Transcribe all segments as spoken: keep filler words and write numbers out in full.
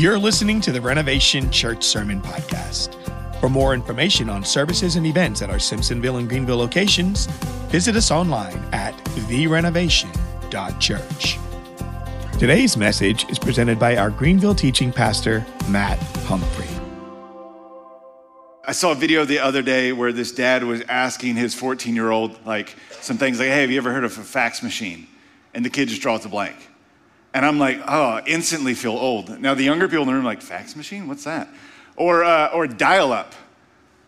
You're listening to the Renovation Church Sermon Podcast. For more information on services and events at our Simpsonville and Greenville locations, visit us online at the renovation dot church. Today's message is presented by our Greenville teaching pastor, Matt Humphrey. I saw a video the other day where this dad was asking his fourteen-year-old like some things like, hey, have you ever heard of a fax machine? And the kid just draws a blank. And I'm like, oh, instantly feel old. Now the younger people in the room are like, fax machine? What's that? Or uh, or dial-up,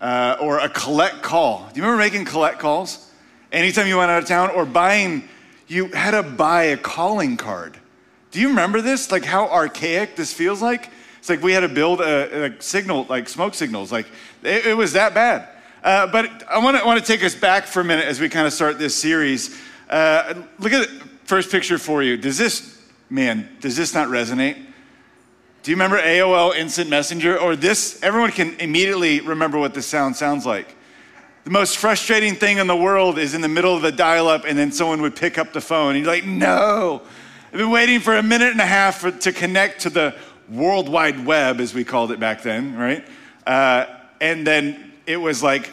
uh, or a collect call. Do you remember making collect calls? Anytime you went out of town, or buying, you had to buy a calling card. Do you remember this? Like how archaic this feels like? It's like we had to build a, a signal, like smoke signals. Like it, it was that bad. Uh, but I want to want to take us back for a minute as we kind of start this series. Uh, look at the first picture for you. Does this, man, does this not resonate? Do you remember A O L Instant Messenger? Or this, everyone can immediately remember what this sound sounds like. The most frustrating thing in the world is in the middle of the dial-up and then someone would pick up the phone and you're like, no, I've been waiting for a minute and a half for, to connect to the World Wide Web, as we called it back then, right? Uh, and then it was like,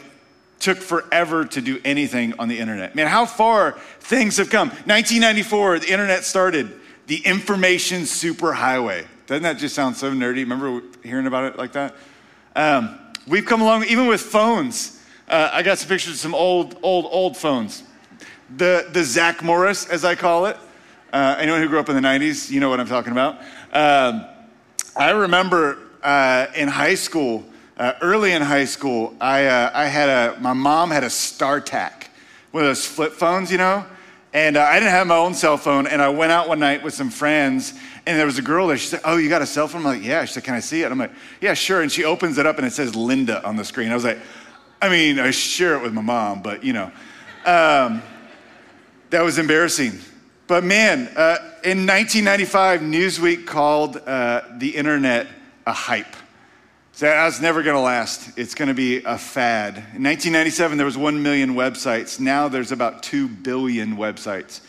took forever to do anything on the internet. Man, how far things have come. nineteen ninety-four, the internet started, the information superhighway. Doesn't that just sound so nerdy? Remember hearing about it like that? Um, we've come along, even with phones. Uh, I got some pictures of some old, old, old phones. The the Zach Morris, as I call it. Uh, anyone who grew up in the nineties, you know what I'm talking about. Um, I remember uh, in high school, uh, early in high school, I uh, I had a, my mom had a StarTAC, one of those flip phones, you know? And uh, I didn't have my own cell phone, and I went out one night with some friends, and there was a girl there. She said, oh, you got a cell phone? I'm like, yeah. She said, can I see it? I'm like, yeah, sure. And she opens it up, and it says Linda on the screen. I was like, I mean, I share it with my mom, but, you know. Um, that was embarrassing. But, man, uh, in nineteen ninety-five, Newsweek called uh, the internet a hype. So that's never going to last. It's going to be a fad. In nineteen ninety-seven, there was one million websites. Now there's about two billion websites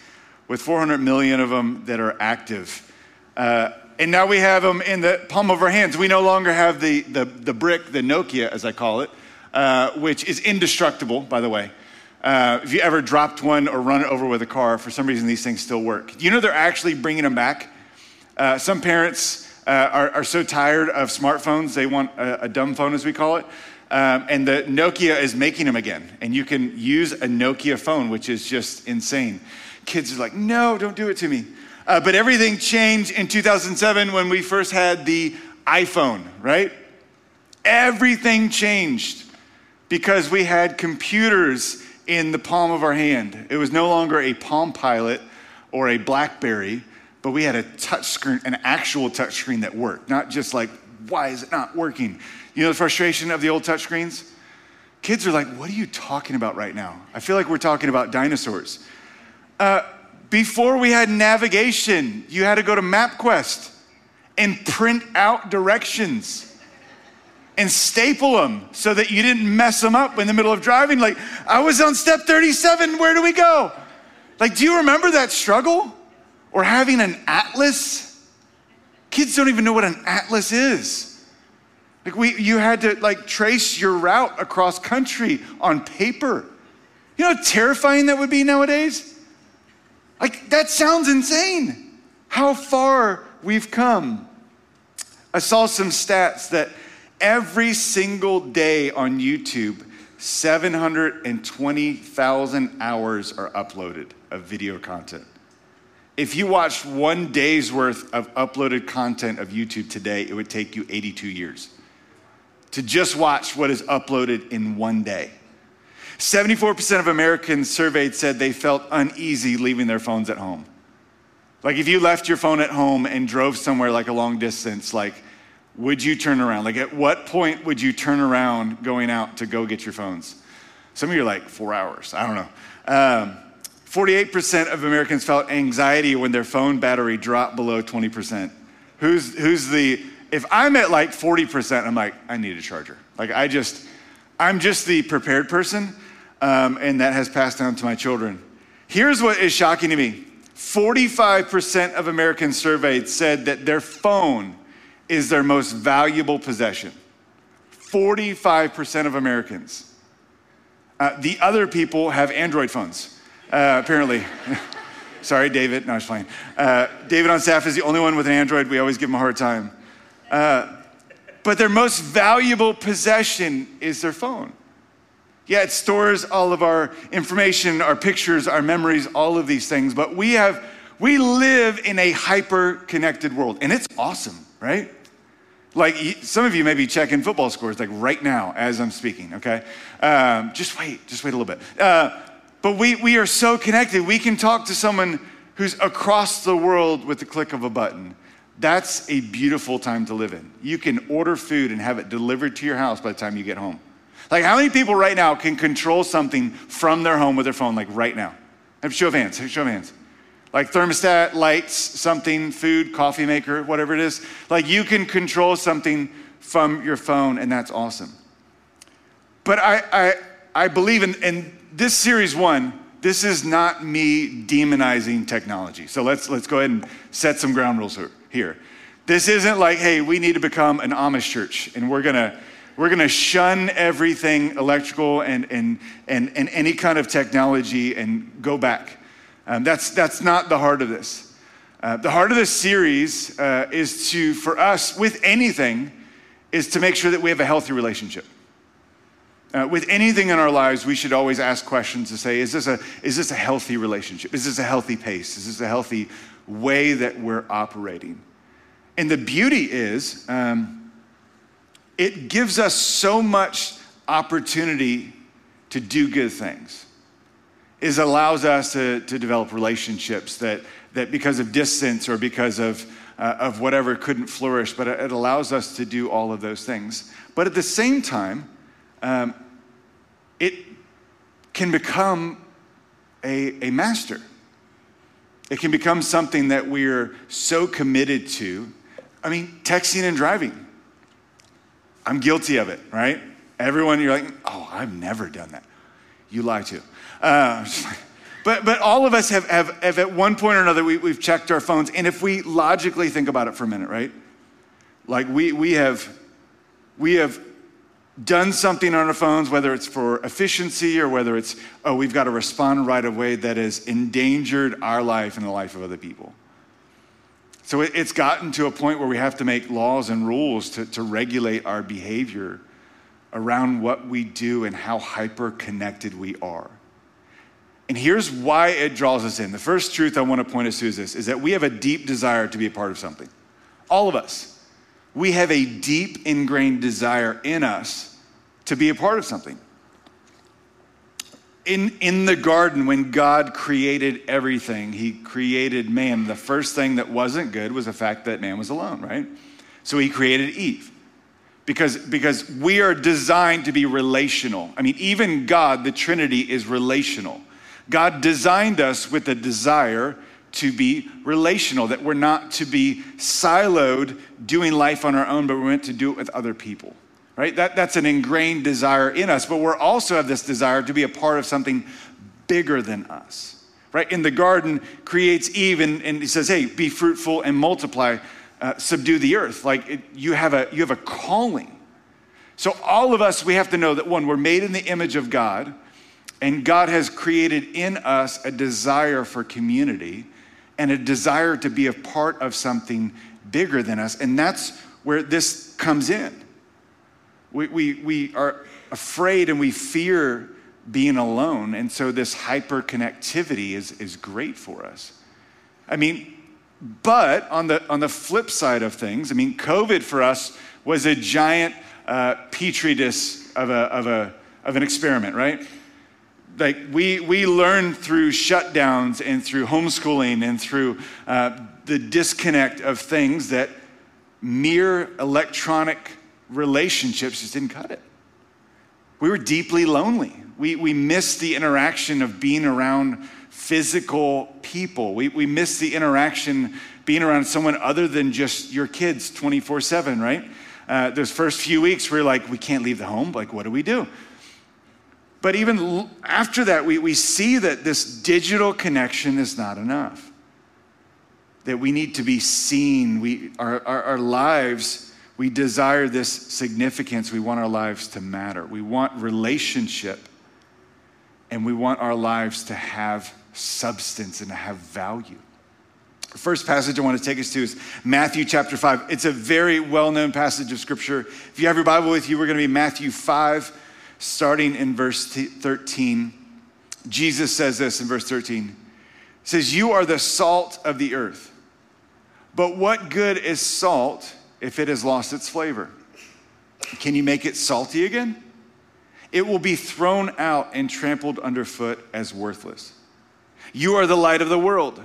with four hundred million of them that are active. Uh, and now we have them in the palm of our hands. We no longer have the, the, the brick, the Nokia, as I call it, uh, which is indestructible, by the way. Uh, if you ever dropped one or run it over with a car, for some reason these things still work. You know they're actually bringing them back? Uh, some parents... Uh, are, are so tired of smartphones, they want a, a dumb phone, as we call it. Um, and the Nokia is making them again. And you can use a Nokia phone, which is just insane. Kids are like, no, don't do it to me. Uh, but everything changed in two thousand seven when we first had the iPhone, right? Everything changed because we had computers in the palm of our hand. It was no longer a Palm Pilot or a BlackBerry, but we had a touch screen, an actual touch screen that worked, not just like, why is it not working? You know the frustration of the old touch screens? Kids are like, what are you talking about right now? I feel like we're talking about dinosaurs. Uh, before we had navigation, you had to go to MapQuest and print out directions and staple them so that you didn't mess them up in the middle of driving. Like, I was on step thirty-seven, where do we go? Like, do you remember that struggle? Or having an atlas. Kids don't even know what an atlas is. Like we, you had to like trace your route across country on paper. You know how terrifying that would be nowadays? Like that sounds insane. How far we've come. I saw some stats that every single day on YouTube, seven hundred twenty thousand hours are uploaded of video content. If you watched one day's worth of uploaded content of YouTube today, it would take you eighty-two years to just watch what is uploaded in one day. seventy-four percent of Americans surveyed said they felt uneasy leaving their phones at home. Like if you left your phone at home and drove somewhere like a long distance, like would you turn around? Like at what point would you turn around going out to go get your phones? Some of you are like, four hours, I don't know. Um, forty-eight percent of Americans felt anxiety when their phone battery dropped below twenty percent. Who's who's the, if I'm at like forty percent, I'm like, I need a charger. Like I just, I'm just the prepared person, um, and that has passed down to my children. Here's what is shocking to me. forty-five percent of Americans surveyed said that their phone is their most valuable possession. forty-five percent of Americans. Uh, the other people have Android phones, uh, apparently. Sorry, David. No, I was playing. Uh, David on staff is the only one with an Android. We always give him a hard time. Uh, but their most valuable possession is their phone. Yeah, it stores all of our information, our pictures, our memories, all of these things. But we have, we live in a hyper-connected world, and it's awesome, right? Like, some of you may be checking football scores, like right now as I'm speaking, okay? Um, just wait, just wait a little bit. Uh, but we, we are so connected. We can talk to someone who's across the world with the click of a button. That's a beautiful time to live in. You can order food and have it delivered to your house by the time you get home. Like, how many people right now can control something from their home with their phone, like right now? Show of hands, show of hands. Like thermostat, lights, something, food, coffee maker, whatever it is. Like, you can control something from your phone, and that's awesome. But I I, I believe in, in this series one, this is not me demonizing technology. So let's, let's go ahead and set some ground rules here. This isn't like, hey, we need to become an Amish church, and we're gonna We're gonna shun everything electrical and, and, and, and any kind of technology and go back. Um, that's, that's not the heart of this. Uh, the heart of this series uh, is to, for us, with anything, is to make sure that we have a healthy relationship. Uh, with anything in our lives, we should always ask questions to say, is this a, is this a healthy relationship? Is this a healthy pace? Is this a healthy way that we're operating? And the beauty is, um, it gives us so much opportunity to do good things. It allows us to, to develop relationships that, that because of distance or because of, uh, of whatever couldn't flourish, but it allows us to do all of those things. But at the same time, um, it can become a, a master. It can become something that we're so committed to. I mean, texting and driving. I'm guilty of it, right? Everyone, you're like, oh, I've never done that. You lie to. Uh, but but all of us have, have, have at one point or another, we, we've checked our phones. And if we logically think about it for a minute, right? Like we we have, we have done something on our phones, whether it's for efficiency or whether it's, oh, we've got to respond right away, that has endangered our life and the life of other people. So it's gotten to a point where we have to make laws and rules to, to regulate our behavior around what we do and how hyper-connected we are. And here's why it draws us in. The first truth I want to point us to is this, is that we have a deep desire to be a part of something. All of us. We have a deep ingrained desire in us to be a part of something. In, in the garden, when God created everything, he created man. The first thing that wasn't good was the fact that man was alone, right? So he created Eve because, because we are designed to be relational. I mean, even God, the Trinity, is relational. God designed us with a desire to be relational, that we're not to be siloed doing life on our own, but we're meant to do it with other people. Right? That, that's an ingrained desire in us, but we also have this desire to be a part of something bigger than us, right? In the garden, creates Eve, and, and he says, hey, be fruitful and multiply, uh, subdue the earth. Like it, you have a you have a calling. So all of us, we have to know that one, we're made in the image of God, and God has created in us a desire for community and a desire to be a part of something bigger than us. And that's where this comes in. We, we we are afraid and we fear being alone. And so this hyperconnectivity is, is great for us. I mean, but on the, on the flip side of things, I mean, COVID for us was a giant uh, petri dish of, a, of, a, of an experiment, right? Like we, we learned through shutdowns and through homeschooling and through uh, the disconnect of things that mere electronic relationships just didn't cut it. We were deeply lonely. We, we missed the interaction of being around physical people. We, we missed the interaction being around someone other than just your kids twenty-four seven, right? Uh, those first few weeks, we were like, we can't leave the home. Like, what do we do? But even l- after that, we, we see that this digital connection is not enough. that we need to be seen. We, our, our, our lives, we desire this significance. We want our lives to matter. We want relationship, and we want our lives to have substance and to have value. The first passage I want to take us to is Matthew chapter five. It's a very well-known passage of scripture. If you have your Bible with you, we're going to be Matthew five, starting in verse thirteen. Jesus says this in verse thirteen. He says, "You are the salt of the earth. But what good is salt if it has lost its flavor? Can you make it salty again? It will be thrown out and trampled underfoot as worthless. You are the light of the world.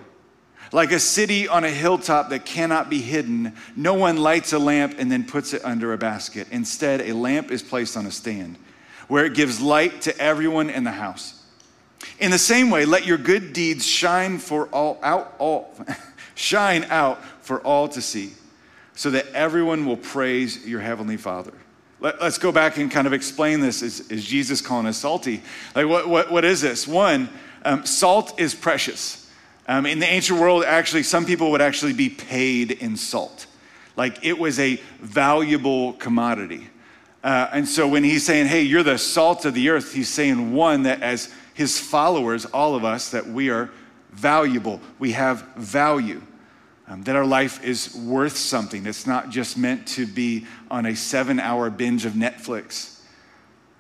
Like a city on a hilltop that cannot be hidden, no one lights a lamp and then puts it under a basket. Instead, a lamp is placed on a stand where it gives light to everyone in the house. In the same way, let your good deeds shine for all out all shine out for all to see, so that everyone will praise your heavenly Father." Let, let's go back and kind of explain this. Is, is Jesus calling us salty? Like what what what is this? One, um, salt is precious. Um, in the ancient world, actually, some people would actually be paid in salt. Like it was a valuable commodity. Uh, and so when he's saying, hey, you're the salt of the earth, he's saying, one, that as his followers, all of us, that we are valuable. We have value, um, that our life is worth something. It's not just meant to be on a seven-hour binge of Netflix.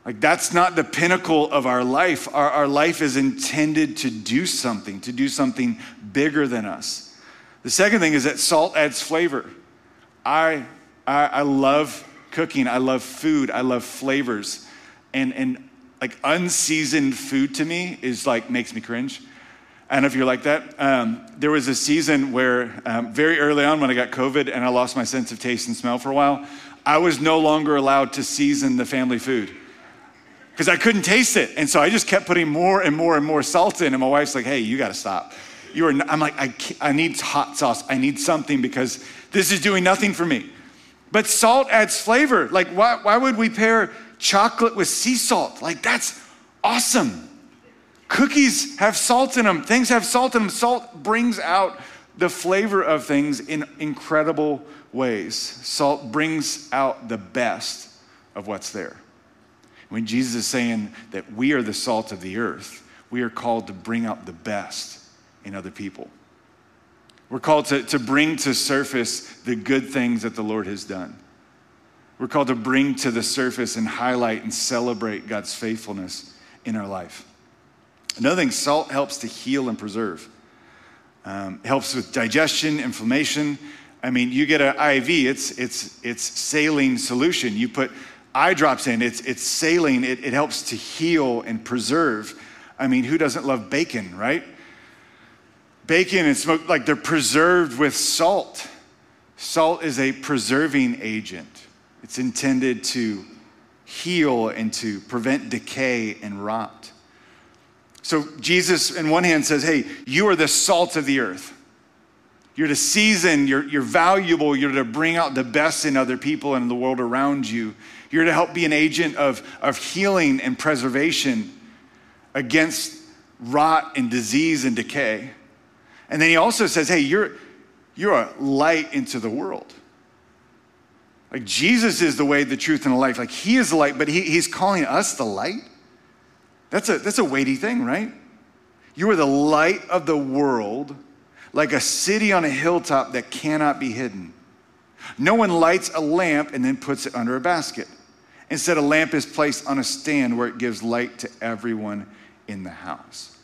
Like that's not the pinnacle of our life. Our, our life is intended to do something, to do something bigger than us. The second thing is that salt adds flavor. I, I, I love cooking. I love food. I love flavors. And, and like unseasoned food to me is like, makes me cringe. I don't know if you're like that. Um, there was a season where um, very early on when I got COVID and I lost my sense of taste and smell for a while, I was no longer allowed to season the family food, because I couldn't taste it. And so I just kept putting more and more and more salt in. And my wife's like, hey, you got to stop. You are not, I'm like, I, I need hot sauce. I need something because this is doing nothing for me. But salt adds flavor. Like why, why would we pair chocolate with sea salt? Like that's awesome. Cookies have salt in them. Things have salt in them. Salt brings out the flavor of things in incredible ways. Salt brings out the best of what's there. When Jesus is saying that we are the salt of the earth, we are called to bring out the best in other people. We're called to, to bring to surface the good things that the Lord has done. We're called to bring to the surface and highlight and celebrate God's faithfulness in our life. Another thing, salt helps to heal and preserve. Um, it helps with digestion, inflammation. I mean, you get an I V, it's, it's, it's saline solution. You put eye drops in, it's it's saline, it, it helps to heal and preserve. I mean, who doesn't love bacon, right? Bacon and smoke, like they're preserved with salt. Salt is a preserving agent. It's intended to heal and to prevent decay and rot. So Jesus, in one hand, says, hey, you are the salt of the earth. You're to season, you're, you're valuable, you're to bring out the best in other people and in the world around you. You're to help be an agent of, of healing and preservation against rot and disease and decay. And then he also says, hey, you're, you're a light into the world. Like Jesus is the way, the truth, and the life. Like he is the light, but he, he's calling us the light. That's a, that's a weighty thing, right? You are the light of the world, like a city on a hilltop that cannot be hidden. No one lights a lamp and then puts it under a basket. Instead, a lamp is placed on a stand where it gives light to everyone in the house.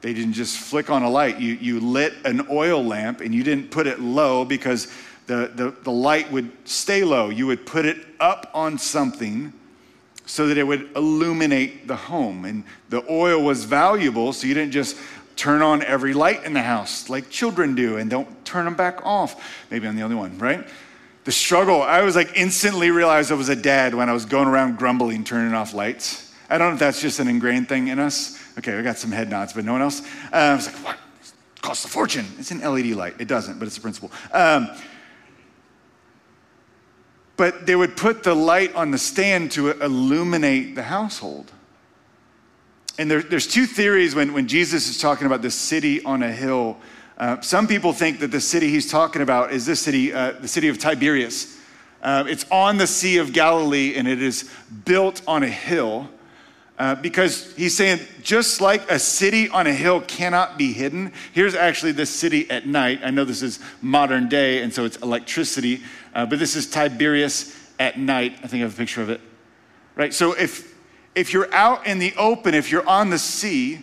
They didn't just flick on a light. You, you lit an oil lamp and you didn't put it low because the, the, the light would stay low. You would put it up on something so that it would illuminate the home. And the oil was valuable, so you didn't just turn on every light in the house like children do and don't turn them back off. Maybe I'm the only one, right? The struggle, I was like instantly realized I was a dad when I was going around grumbling, turning off lights. I don't know if that's just an ingrained thing in us. Okay, I got some head nods, but no one else. Uh, I was like, what? It costs a fortune. It's an L E D light. It doesn't, but it's a principle. Um, but they would put the light on the stand to illuminate the household. And there, there's two theories when, when Jesus is talking about this city on a hill Uh, some people think that the city he's talking about is this city, uh, the city of Tiberias. Uh, it's on the Sea of Galilee, and it is built on a hill uh, because he's saying, just like a city on a hill cannot be hidden, here's actually this city at night. I know this is modern day, and so it's electricity, uh, but this is Tiberias at night. I think I have a picture of it, right? So if, if you're out in the open, if you're on the sea,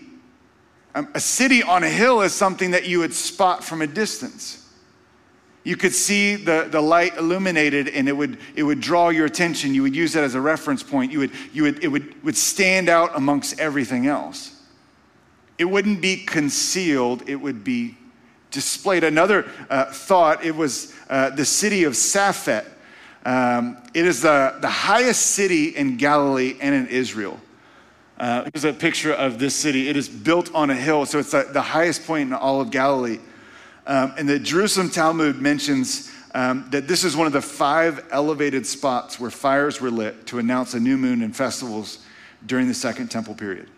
um, a city on a hill is something that you would spot from a distance. You could see the, the light illuminated, and it would it would draw your attention. You would use that as a reference point. You would you would it would would stand out amongst everything else. It wouldn't be concealed. It would be displayed. Another uh, thought. It was uh, the city of Safet. Um, it is the the highest city in Galilee and in Israel. Uh, here's a picture of this city. It is built on a hill, so it's the, the highest point in all of Galilee. Um, and the Jerusalem Talmud mentions um, that this is one of the five elevated spots where fires were lit to announce a new moon and festivals during the Second Temple period.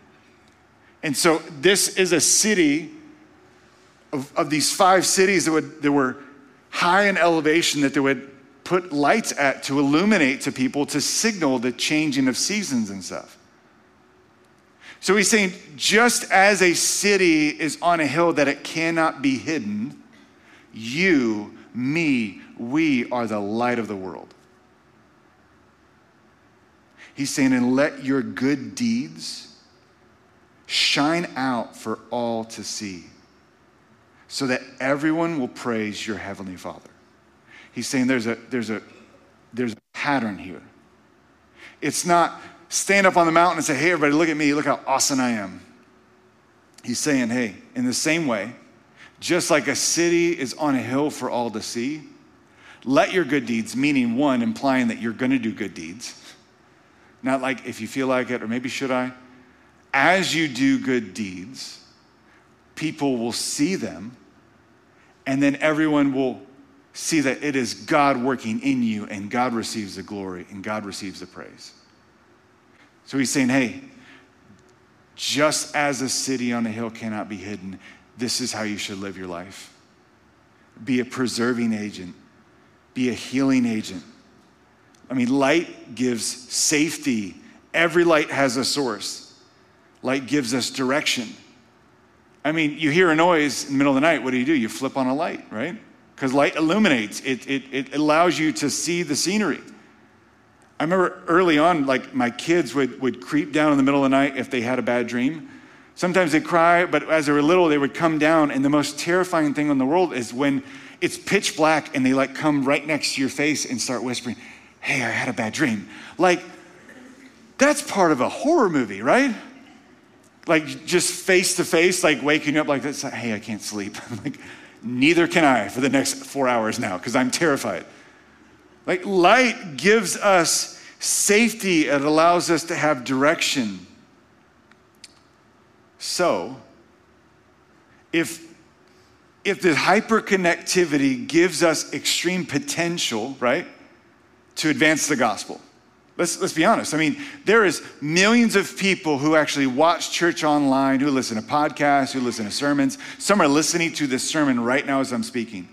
And so this is a city of, of these five cities that, would, that were high in elevation, that they would put lights at to illuminate to people to signal the changing of seasons and stuff. So he's saying, just as a city is on a hill that it cannot be hidden, you, me, we are the light of the world. He's saying, and let your good deeds shine out for all to see, so that everyone will praise your heavenly Father. He's saying there's a there's a there's a pattern here. It's not stand up on the mountain and say, hey, everybody, look at me, look how awesome I am. He's saying, hey, in the same way, just like a city is on a hill for all to see, let your good deeds, meaning one, implying that you're gonna do good deeds, not like if you feel like it, or maybe should I? As you do good deeds, people will see them, and then everyone will see that it is God working in you, and God receives the glory, and God receives the praise. So he's saying, hey, just as a city on a hill cannot be hidden, this is how you should live your life. Be a preserving agent. Be a healing agent. I mean, light gives safety. Every light has a source. Light gives us direction. I mean, you hear a noise in the middle of the night. What do you do? You flip on a light, right? Because light illuminates. It, it, it allows you to see the scenery. I remember early on, like my kids would, would creep down in the middle of the night if they had a bad dream. Sometimes they'd cry, but as they were little, they would come down. And the most terrifying thing in the world is when it's pitch black and they like come right next to your face and start whispering, hey, I had a bad dream. Like, that's part of a horror movie, right? Like just face to face, like waking up like this, hey, I can't sleep. Like, neither can I for the next four hours now because I'm terrified. Like light gives us safety. It allows us to have direction. So, if, if the hyperconnectivity gives us extreme potential, right, to advance the gospel, let's, let's be honest. I mean, there is millions of people who actually watch church online, who listen to podcasts, who listen to sermons. Some are listening to this sermon right now as I'm speaking.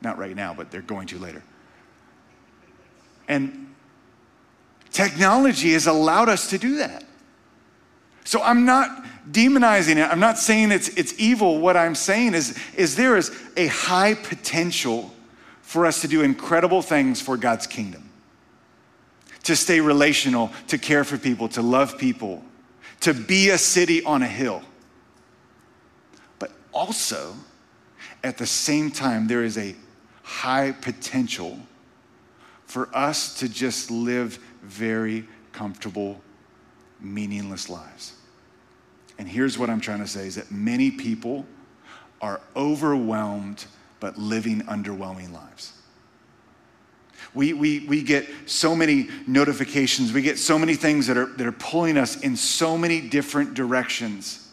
Not right now, but they're going to later. And technology has allowed us to do that. So I'm not demonizing it. I'm not saying it's it's evil. What I'm saying is, is there is a high potential for us to do incredible things for God's kingdom. To stay relational, to care for people, to love people, to be a city on a hill. But also, at the same time, there is a high potential for us to just live very comfortable, meaningless lives. And here's what I'm trying to say is that many people are overwhelmed but living underwhelming lives. We, we, we get so many notifications. We get so many things that are, that are pulling us in so many different directions,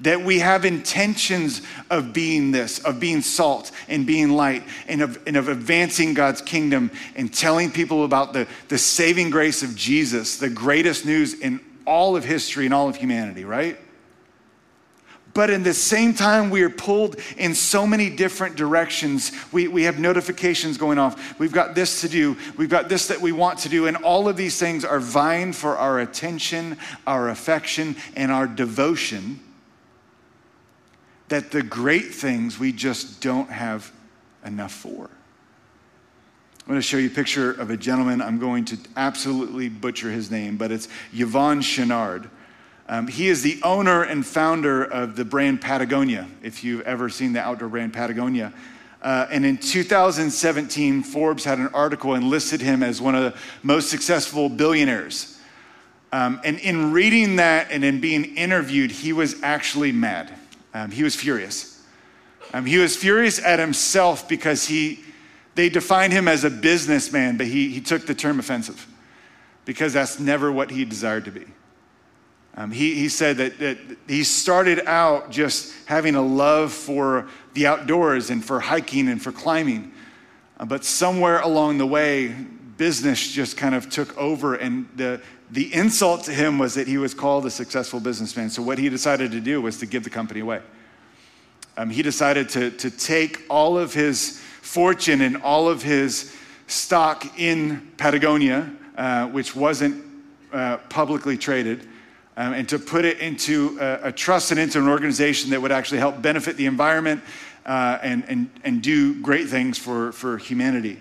that we have intentions of being this, of being salt and being light and of, and of advancing God's kingdom and telling people about the, the saving grace of Jesus, the greatest news in all of history and all of humanity, right? But in the same time, we are pulled in so many different directions. We, we have notifications going off. We've got this to do. We've got this that we want to do. And all of these things are vying for our attention, our affection, and our devotion, that the great things we just don't have enough for. I'm going to show you a picture of a gentleman. I'm going to absolutely butcher his name, but it's Yvon Chouinard. Um, he is the owner and founder of the brand Patagonia, if you've ever seen the outdoor brand Patagonia. Uh, and in two thousand seventeen, Forbes had an article and listed him as one of the most successful billionaires. Um, and in reading that and in being interviewed, he was actually mad. Um, he was furious. Um, he was furious at himself because he, they defined him as a businessman, but he, he took the term offensive because that's never what he desired to be. Um, he, he said that, that he started out just having a love for the outdoors and for hiking and for climbing. Uh, but somewhere along the way, business just kind of took over. And the, the insult to him was that he was called a successful businessman. So what he decided to do was to give the company away. Um, he decided to, to take all of his fortune and all of his stock in Patagonia, uh, which wasn't uh, publicly traded, Um, and to put it into a, a trust and into an organization that would actually help benefit the environment uh, and, and, and do great things for, for humanity.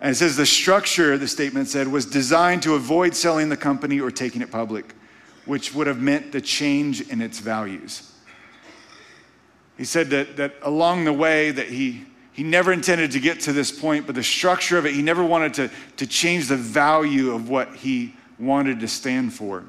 And it says the structure, the statement said, was designed to avoid selling the company or taking it public, which would have meant the change in its values. He said that, that along the way that he, he never intended to get to this point, but the structure of it, he never wanted to, to change the value of what he wanted to stand for.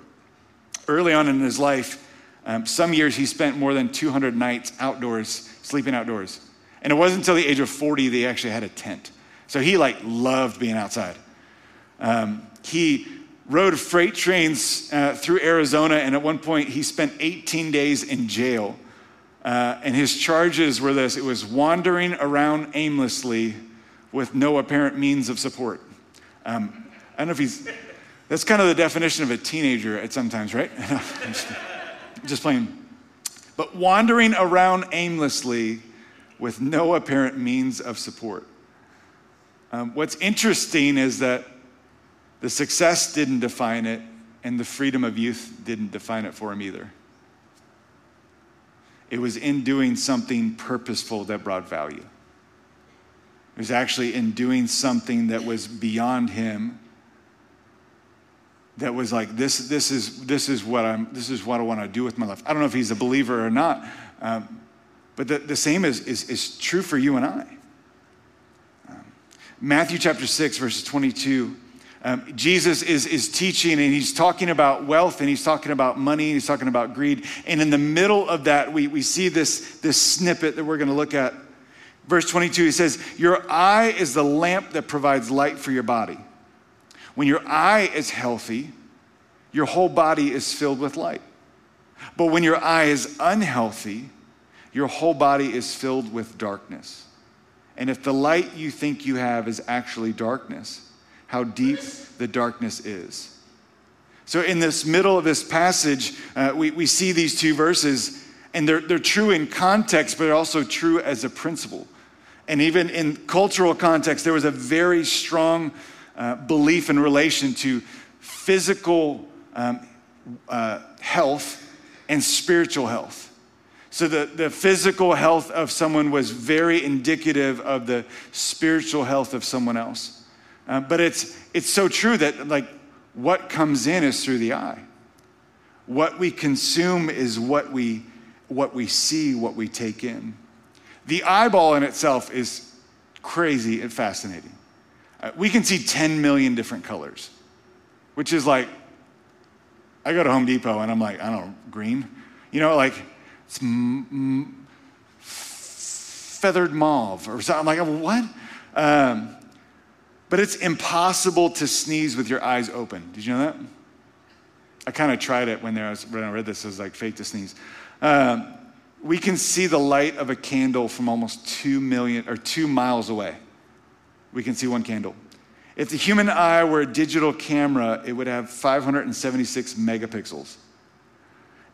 Early on in his life, um, some years he spent more than two hundred nights outdoors, sleeping outdoors. And it wasn't until the age of forty that he actually had a tent. So he like loved being outside. Um, he rode freight trains uh, through Arizona, and at one point he spent eighteen days in jail. Uh, and his charges were this: it was wandering around aimlessly with no apparent means of support. Um, I don't know if he's... That's kind of the definition of a teenager at sometimes, right? Just playing. But wandering around aimlessly with no apparent means of support. Um, what's interesting is that the success didn't define it, and the freedom of youth didn't define it for him either. It was in doing something purposeful that brought value. It was actually in doing something that was beyond him, that was like, this this is this is what I'm this is what I want to do with my life. I don't know if he's a believer or not, um, but the, the same is, is is true for you and I. Um, Matthew chapter six, verses twenty-two. Um, Jesus is is teaching, and he's talking about wealth, and he's talking about money, and he's talking about greed. And in the middle of that, we we see this this snippet that we're going to look at. Verse twenty-two, he says, "Your eye is the lamp that provides light for your body. When your eye is healthy, your whole body is filled with light. But when your eye is unhealthy, your whole body is filled with darkness. And if the light you think you have is actually darkness, how deep the darkness is." So in this middle of this passage, uh, we, we see these two verses, and they're, they're true in context, but they're also true as a principle. And even in cultural context, there was a very strong Uh, belief in relation to physical um, uh, health and spiritual health. So the, the physical health of someone was very indicative of the spiritual health of someone else. Uh, but it's it's so true that like what comes in is through the eye. What we consume is what we what we see, what we take in. The eyeball in itself is crazy and fascinating. We can see ten million different colors, which is like, I go to Home Depot and I'm like, I don't know, green? You know, like, it's m- m- feathered mauve or something. I'm like, what? Um, but it's impossible to sneeze with your eyes open. Did you know that? I kind of tried it when, there was, when I read this. It was like fake to sneeze. Um, we can see the light of a candle from almost two million or two miles away. We can see one candle. If the human eye were a digital camera, it would have five hundred seventy-six megapixels.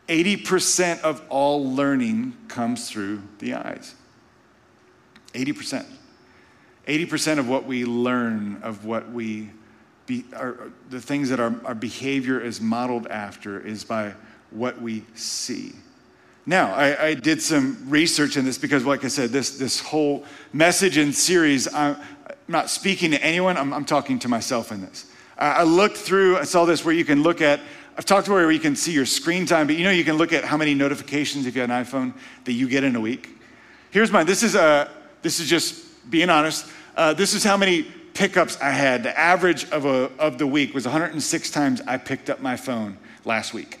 eighty percent of all learning comes through the eyes. eighty percent. eighty percent of what we learn, of what we, be, our, the things that our, our behavior is modeled after is by what we see. Now, I, I did some research in this because, like I said, this, this whole message and series, I'm not speaking to anyone, I'm, I'm talking to myself in this. I, I looked through, I saw this where you can look at, I've talked to where you can see your screen time, but you know you can look at how many notifications, if you have an iPhone, that you get in a week. Here's mine. This is uh, this is just being honest. Uh, this is how many pickups I had. The average of a of the week was one hundred six times I picked up my phone last week.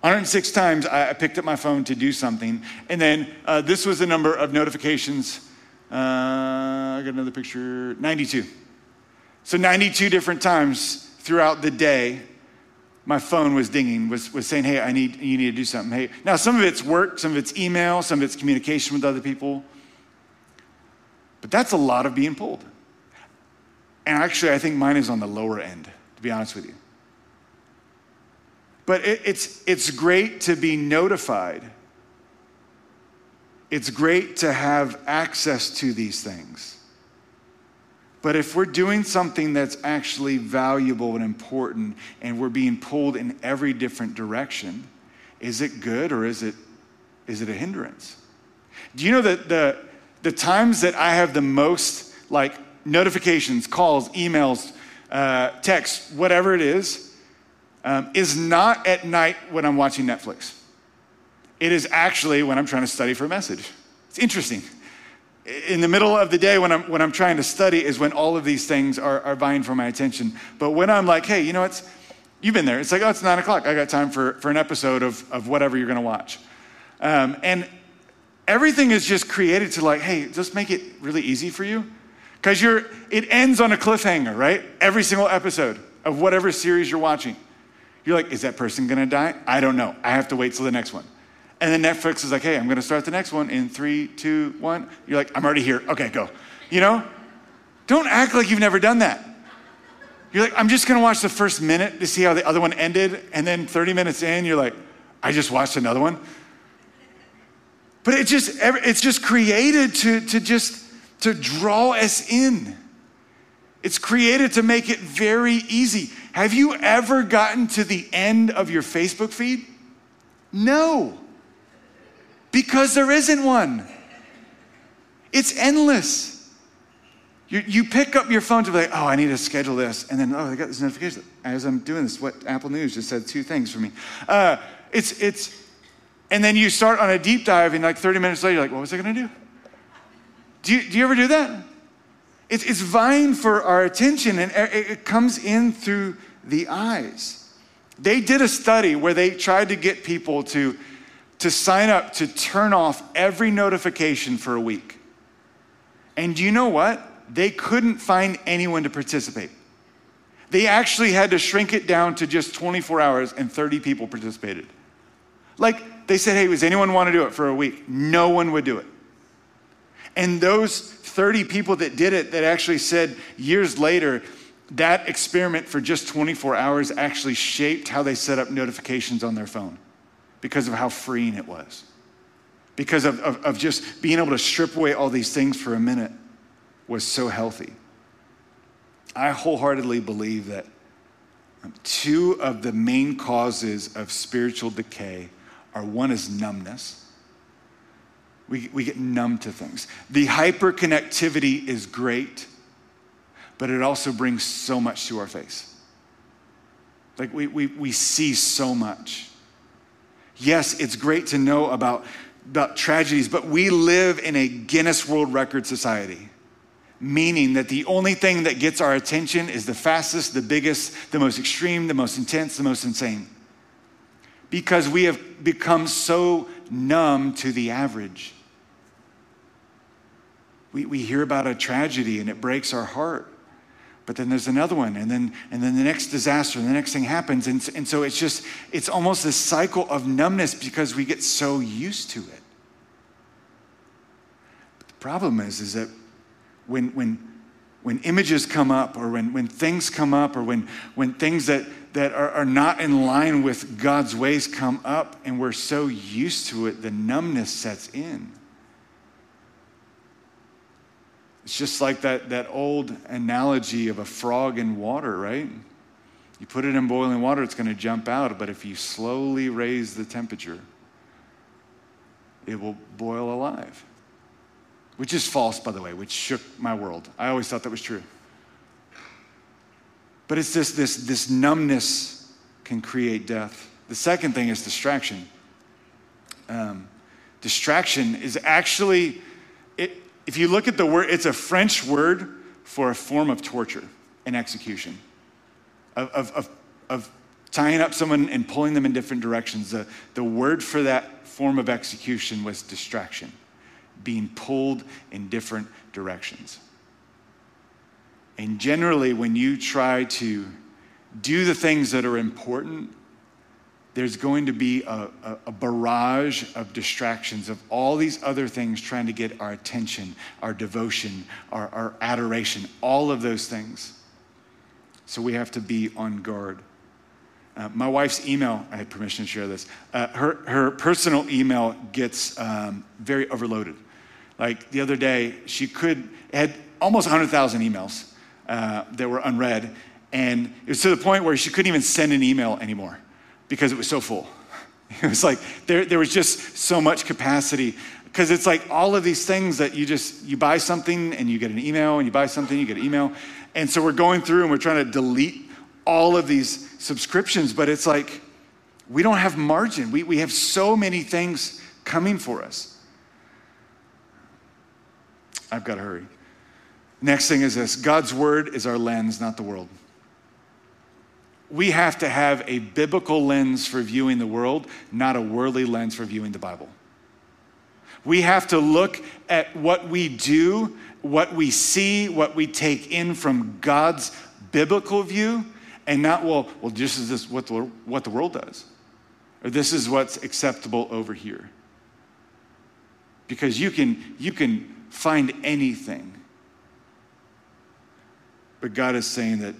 one hundred six times I picked up my phone to do something, and then uh, this was the number of notifications. Uh, I got another picture. ninety-two. So ninety-two different times throughout the day. My phone was dinging, was, was saying, hey, I need, you need to do something. Hey, now some of it's work, some of it's email, some of it's communication with other people. But that's a lot of being pulled. And actually, I think mine is on the lower end, to be honest with you. But it, it's, it's great to be notified. It's great to have access to these things. But if we're doing something that's actually valuable and important and we're being pulled in every different direction, is it good or is it is it a hindrance? Do you know that the the times that I have the most like notifications, calls, emails, uh, texts, whatever it is, um, is not at night when I'm watching Netflix. It is actually when I'm trying to study for a message. It's interesting. In the middle of the day when I'm when I'm trying to study is when all of these things are, are vying for my attention. But when I'm like, hey, you know, it's you've been there. It's like, oh, it's nine o'clock. I got time for, for an episode of, of whatever you're going to watch. Um, and everything is just created to like, hey, just make it really easy for you. Because you're it ends on a cliffhanger, right? Every single episode of whatever series you're watching. You're like, is that person going to die? I don't know. I have to wait till the next one. And then Netflix is like, hey, I'm going to start the next one in three, two, one. You're like, I'm already here. Okay, go. You know? Don't act like you've never done that. You're like, I'm just going to watch the first minute to see how the other one ended. And then thirty minutes in, you're like, I just watched another one. But it just, it's just created to, to just, to draw us in. It's created to make it very easy. Have you ever gotten to the end of your Facebook feed? No. Because there isn't one. It's endless. You, you pick up your phone to be like, oh, I need to schedule this. And then, oh, I got this notification. As I'm doing this, what Apple News just said two things for me. Uh, it's, it's, and then you start on a deep dive and like thirty minutes later, you're like, what was I gonna do? Do you, do you ever do that? It's, it's vying for our attention and it, it comes in through the eyes. They did a study where they tried to get people to to sign up to turn off every notification for a week. And you know what? They couldn't find anyone to participate. They actually had to shrink it down to just twenty-four hours and thirty people participated. Like they said, hey, does anyone want to do it for a week? No one would do it. And those thirty people that did it, that actually said years later, that experiment for just twenty-four hours actually shaped how they set up notifications on their phone. Because of how freeing it was. Because of, of, of just being able to strip away all these things for a minute was so healthy. I wholeheartedly believe that two of the main causes of spiritual decay are, one is numbness. We, we get numb to things. The hyperconnectivity is great, but it also brings so much to our face. Like we, we, we see so much. Yes, it's great to know about, about tragedies, but we live in a Guinness World Record society, meaning that the only thing that gets our attention is the fastest, the biggest, the most extreme, the most intense, the most insane, because we have become so numb to the average. We, we hear about a tragedy and it breaks our heart. But then there's another one, and then and then the next disaster, and the next thing happens. And, and so it's just, it's almost this cycle of numbness because we get so used to it. But the problem is, is that when when when images come up, or when, when things come up, or when when things that, that are, are not in line with God's ways come up, and we're so used to it, the numbness sets in. It's just like that, that old analogy of a frog in water, right? You put it in boiling water, it's going to jump out, but if you slowly raise the temperature, it will boil alive. Which is false, by the way, which shook my world. I always thought that was true. But it's this, this, this numbness can create death. The second thing is distraction. Um, distraction is actually, it, if you look at the word, it's a French word for a form of torture and execution, of, of, of, of tying up someone and pulling them in different directions. The, the word for that form of execution was distraction, being pulled in different directions. And generally, when you try to do the things that are important, there's going to be a, a, a barrage of distractions of all these other things trying to get our attention, our devotion, our, our adoration, all of those things. So we have to be on guard. Uh, my wife's email, I had permission to share this, uh, her, her personal email gets um, very overloaded. Like the other day, she could, had almost one hundred thousand emails. Uh, that were unread, and it was to the point where she couldn't even send an email anymore because it was so full. It was like there there was just so much capacity, because it's like all of these things that you just, you buy something and you get an email, and you buy something, you get an email. And so we're going through and we're trying to delete all of these subscriptions, but it's like we don't have margin. We, we have so many things coming for us. I've got to hurry. Next thing is this: God's word is our lens, not the world. We have to have a biblical lens for viewing the world, not a worldly lens for viewing the Bible. We have to look at what we do, what we see, what we take in from God's biblical view, and not, well, well, this is this what the, what the world does, or this is what's acceptable over here. Because you can you can find anything. But God is saying that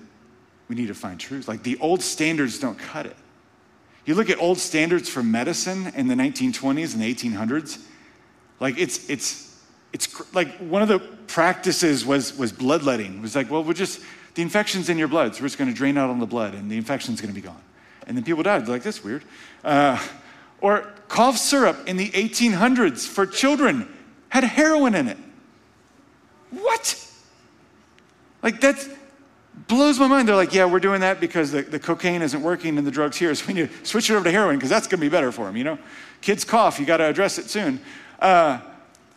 we need to find truth. Like the old standards don't cut it. You look at old standards for medicine in the nineteen twenties and the eighteen hundreds. Like it's it's it's like one of the practices was was bloodletting. It was like, well, we're just, the infection's in your blood, so we're just going to drain out on the blood, and the infection's going to be gone. And then people died. They're like, that's weird. Uh, or cough syrup in the eighteen hundreds for children had heroin in it. What? Like that blows my mind. They're like, yeah, we're doing that because the, the cocaine isn't working and the drug's here, so we need to switch it over to heroin because that's gonna be better for them, you know? Kids cough, you gotta address it soon. Uh,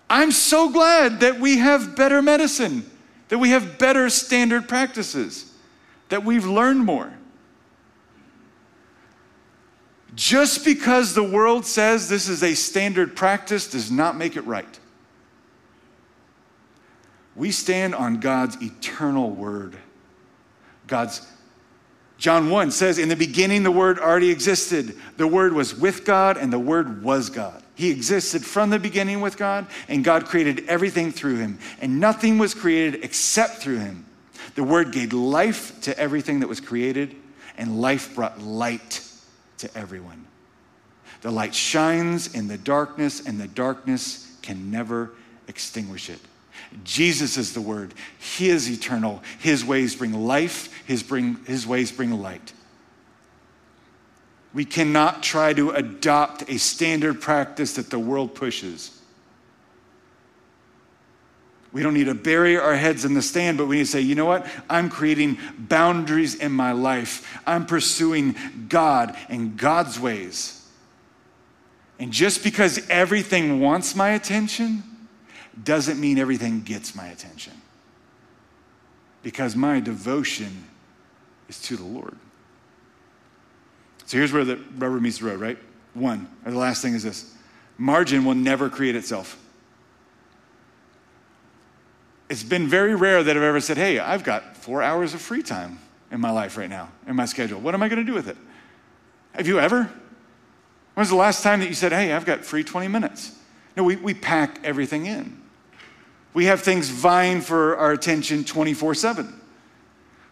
I'm so glad that we have better medicine, that we have better standard practices, that we've learned more. Just because the world says this is a standard practice does not make it right. We stand on God's eternal word. God's, John one says, in the beginning, the word already existed. The word was with God, and the word was God. He existed from the beginning with God, and God created everything through him, and nothing was created except through him. The word gave life to everything that was created, and life brought light to everyone. The light shines in the darkness, and the darkness can never extinguish it. Jesus is the word. He is eternal. His ways bring life. His, bring, his ways bring light. We cannot try to adopt a standard practice that the world pushes. We don't need to bury our heads in the sand, but we need to say, you know what? I'm creating boundaries in my life. I'm pursuing God and God's ways. And just because everything wants my attention doesn't mean everything gets my attention, because my devotion is to the Lord. So here's where the rubber meets the road, right? One, or the last thing is this: margin will never create itself. It's been very rare that I've ever said, hey, I've got four hours of free time in my life right now, in my schedule. What am I gonna do with it? Have you ever? When's the last time that you said, hey, I've got free twenty minutes? No, we, we pack everything in. We have things vying for our attention twenty-four seven.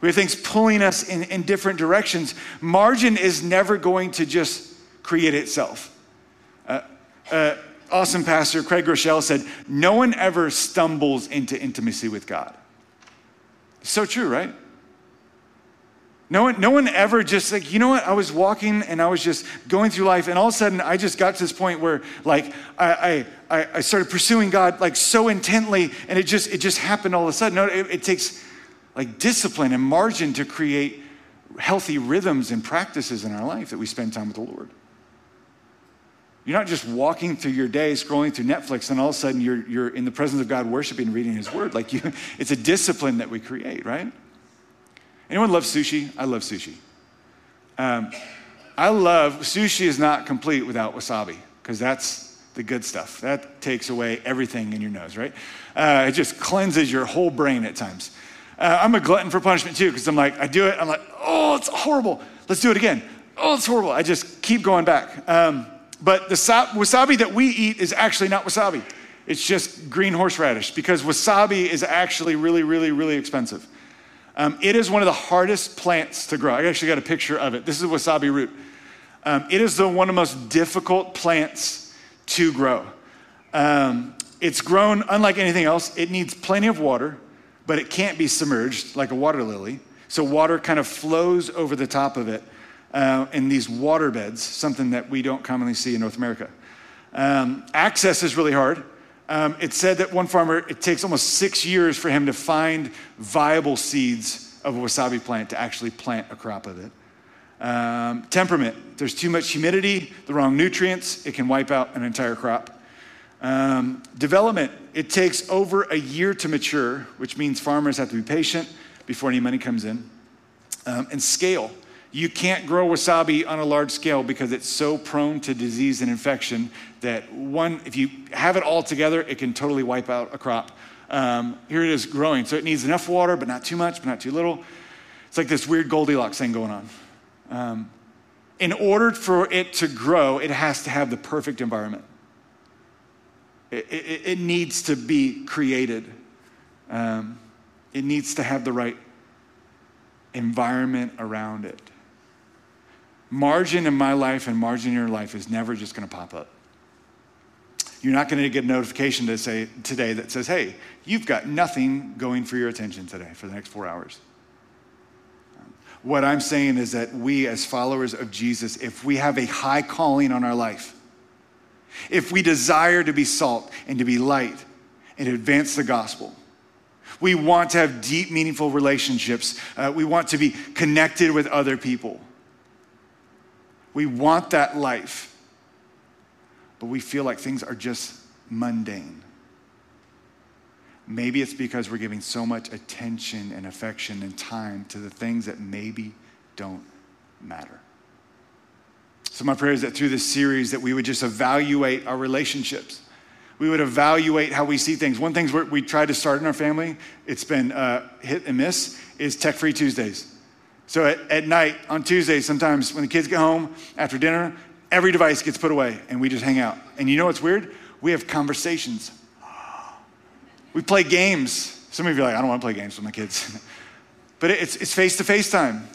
We have things pulling us in, in different directions. Margin is never going to just create itself. Uh, uh, awesome pastor Craig Rochelle said, no one ever stumbles into intimacy with God. So true, right? No one, no one ever just like, you know what? I was walking and I was just going through life and all of a sudden I just got to this point where like I I, I started pursuing God like so intently and it just, it just happened all of a sudden. No, it, it takes like discipline and margin to create healthy rhythms and practices in our life that we spend time with the Lord. You're not just walking through your day, scrolling through Netflix, and all of a sudden you're, you're in the presence of God, worshiping, reading his word. Like you, it's a discipline that we create, right? Anyone love sushi? I love sushi. Um, I love, sushi is not complete without wasabi, because that's the good stuff. That takes away everything in your nose, right? Uh, it just cleanses your whole brain at times. Uh, I'm a glutton for punishment too, because I'm like, I do it, I'm like, oh, it's horrible. Let's do it again. Oh, it's horrible. I just keep going back. Um, but the so- wasabi that we eat is actually not wasabi. It's just green horseradish, because wasabi is actually really, really, really expensive. Um, it is one of the hardest plants to grow. I actually got a picture of it. This is a wasabi root. Um, it is the one of the most difficult plants to grow. Um, it's grown unlike anything else. It needs plenty of water, but it can't be submerged like a water lily. So water kind of flows over the top of it uh, in these water beds, something that we don't commonly see in North America. Um, access is really hard. Um, it said that one farmer, it takes almost six years for him to find viable seeds of a wasabi plant to actually plant a crop of it. Um, temperament, there's too much humidity, the wrong nutrients, it can wipe out an entire crop. Um, development, it takes over a year to mature, which means farmers have to be patient before any money comes in. Um, and scale, you can't grow wasabi on a large scale because it's so prone to disease and infection that one, if you have it all together, it can totally wipe out a crop. Um, here it is growing. So it needs enough water, but not too much, but not too little. It's like this weird Goldilocks thing going on. Um, in order for it to grow, it has to have the perfect environment. It, it, it needs to be created. Um, it needs to have the right environment around it. Margin in my life and margin in your life is never just going to pop up. You're not going to get a notification to say today that says, hey, you've got nothing going for your attention today for the next four hours. What I'm saying is that we as followers of Jesus, if we have a high calling on our life, if we desire to be salt and to be light and advance the gospel, we want to have deep, meaningful relationships. Uh, we want to be connected with other people. We want that life, but we feel like things are just mundane. Maybe it's because we're giving so much attention and affection and time to the things that maybe don't matter. So my prayer is that through this series that we would just evaluate our relationships. We would evaluate how we see things. One thing we tried to start in our family, it's been uh, hit and miss, is tech-free Tuesdays. So at, at night, on Tuesdays, sometimes when the kids get home after dinner, every device gets put away and we just hang out. And you know what's weird? We have conversations. We play games. Some of you are like, I don't want to play games with my kids. But it's, it's face-to-face time.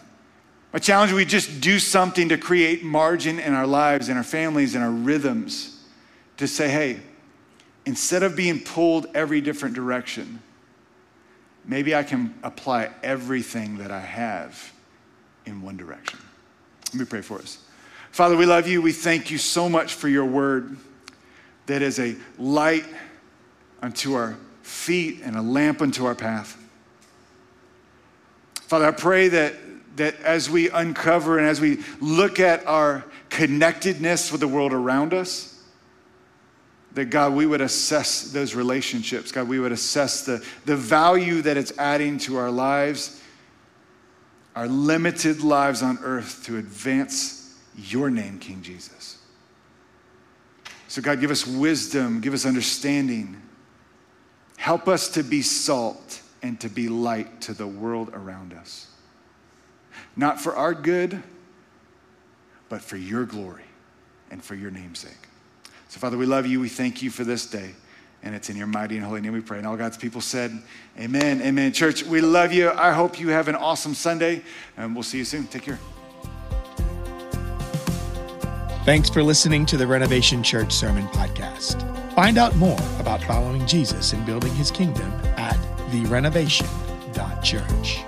My challenge is we just do something to create margin in our lives, in our families, in our rhythms to say, hey, instead of being pulled every different direction, maybe I can apply everything that I have in one direction. Let me pray for us. Father, we love you. We thank you so much for your word that is a light unto our feet and a lamp unto our path. Father, I pray that, that as we uncover and as we look at our connectedness with the world around us, that God, we would assess those relationships. God, we would assess the, the value that it's adding to our lives, our limited lives on earth to advance your name, King Jesus. So God, give us wisdom, give us understanding. Help us to be salt and to be light to the world around us. Not for our good, but for your glory and for your name's sake. So Father, we love you. We thank you for this day. And it's in your mighty and holy name we pray. And all God's people said, amen, amen. Church, we love you. I hope you have an awesome Sunday, and we'll see you soon. Take care. Thanks for listening to the Renovation Church Sermon Podcast. Find out more about following Jesus and building his kingdom at the renovation dot church.